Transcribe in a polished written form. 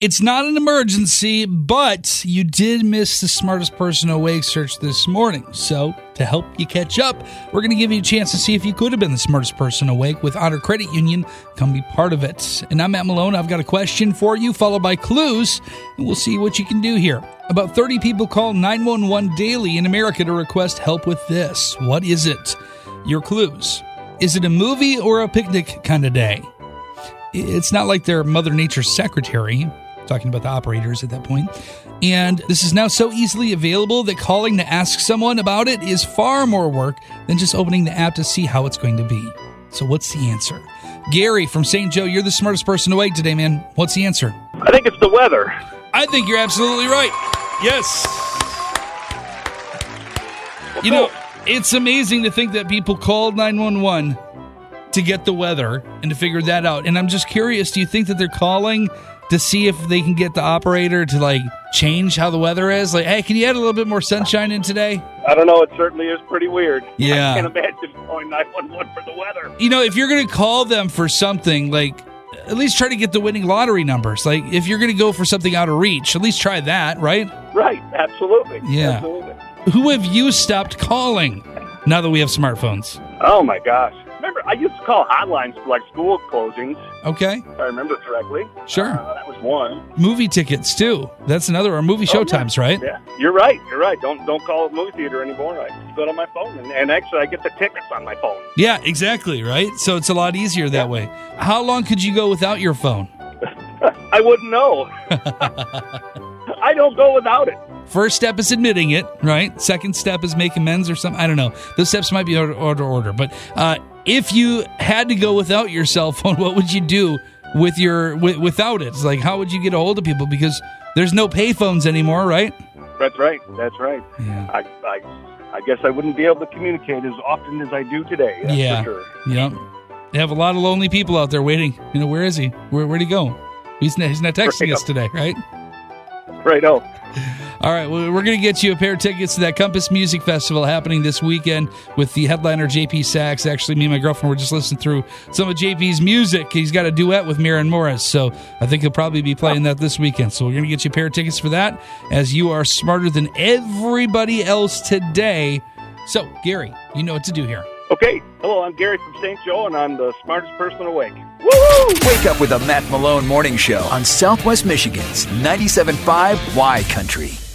It's not an emergency, but you did miss the Smartest Person Awake search this morning. So to help you catch up, we're going to give you a chance to see if you could have been the smartest person awake with Honor Credit Union. Come be part of it. And I'm Matt Malone. I've got a question for you, followed by clues, and we'll see what you can do here. About 30 people call 911 daily in America to request help with this. What is it? Your clues. Is it a movie or a picnic kind of day? It's not like they're Mother Nature's secretary. Talking about the operators at that point. And this is now so easily available that calling to ask someone about it is far more work than just opening the app to see how it's going to be. So what's the answer? Gary from St. Joe, you're the smartest person awake today, man. What's the answer? I think it's the weather. I think you're absolutely right. Yes. You know, it's amazing to think that people called 911 to get the weather and to figure that out. And I'm just curious, do you think that they're calling to see if they can get the operator to, like, change how the weather is? Like, hey, can you add a little bit more sunshine in today? I don't know. It certainly is pretty weird. Yeah. I can't imagine calling 911 for the weather. You know, if you're going to call them for something, like, at least try to get the winning lottery numbers. Like, if you're going to go for something out of reach, at least try that, right? Right. Absolutely. Yeah. Absolutely. Who have you stopped calling now that we have smartphones? Oh, my gosh. Remember, I used to call hotlines for, like, school closings. Okay. If I remember correctly. Sure. That was one. Movie tickets, too. That's another. Or movie showtimes, right? Yeah. You're right. You're right. Don't call a movie theater anymore. I just go on my phone, and actually I get the tickets on my phone. Yeah, exactly, right? So it's a lot easier that way. How long could you go without your phone? I wouldn't know. I don't go without it. First step is admitting it, right? Second step is make amends or something. I don't know. Those steps might be order. But if you had to go without your cell phone, what would you do with your without it? It's like, how would you get a hold of people? Because there's no pay phones anymore, right? That's right. That's right. Yeah. I guess I wouldn't be able to communicate as often as I do today. That's for sure. Yep. They have a lot of lonely people out there waiting. You know, where is he? Where'd he go? He's not texting us today, right? Right on. All right, well, we're going to get you a pair of tickets to that Compass Music Festival happening this weekend with the headliner JP Saxe. Actually, me and my girlfriend were just listening through some of JP's music. He's got a duet with Maren Morris, so I think he'll probably be playing that this weekend. So we're going to get you a pair of tickets for that, as you are smarter than everybody else today. So, Gary, you know what to do here. Okay. Hello, I'm Gary from St. Joe, and I'm the smartest person awake. Woo-hoo! Wake up with the Matt Malone Morning Show on Southwest Michigan's 97.5 Y-Country.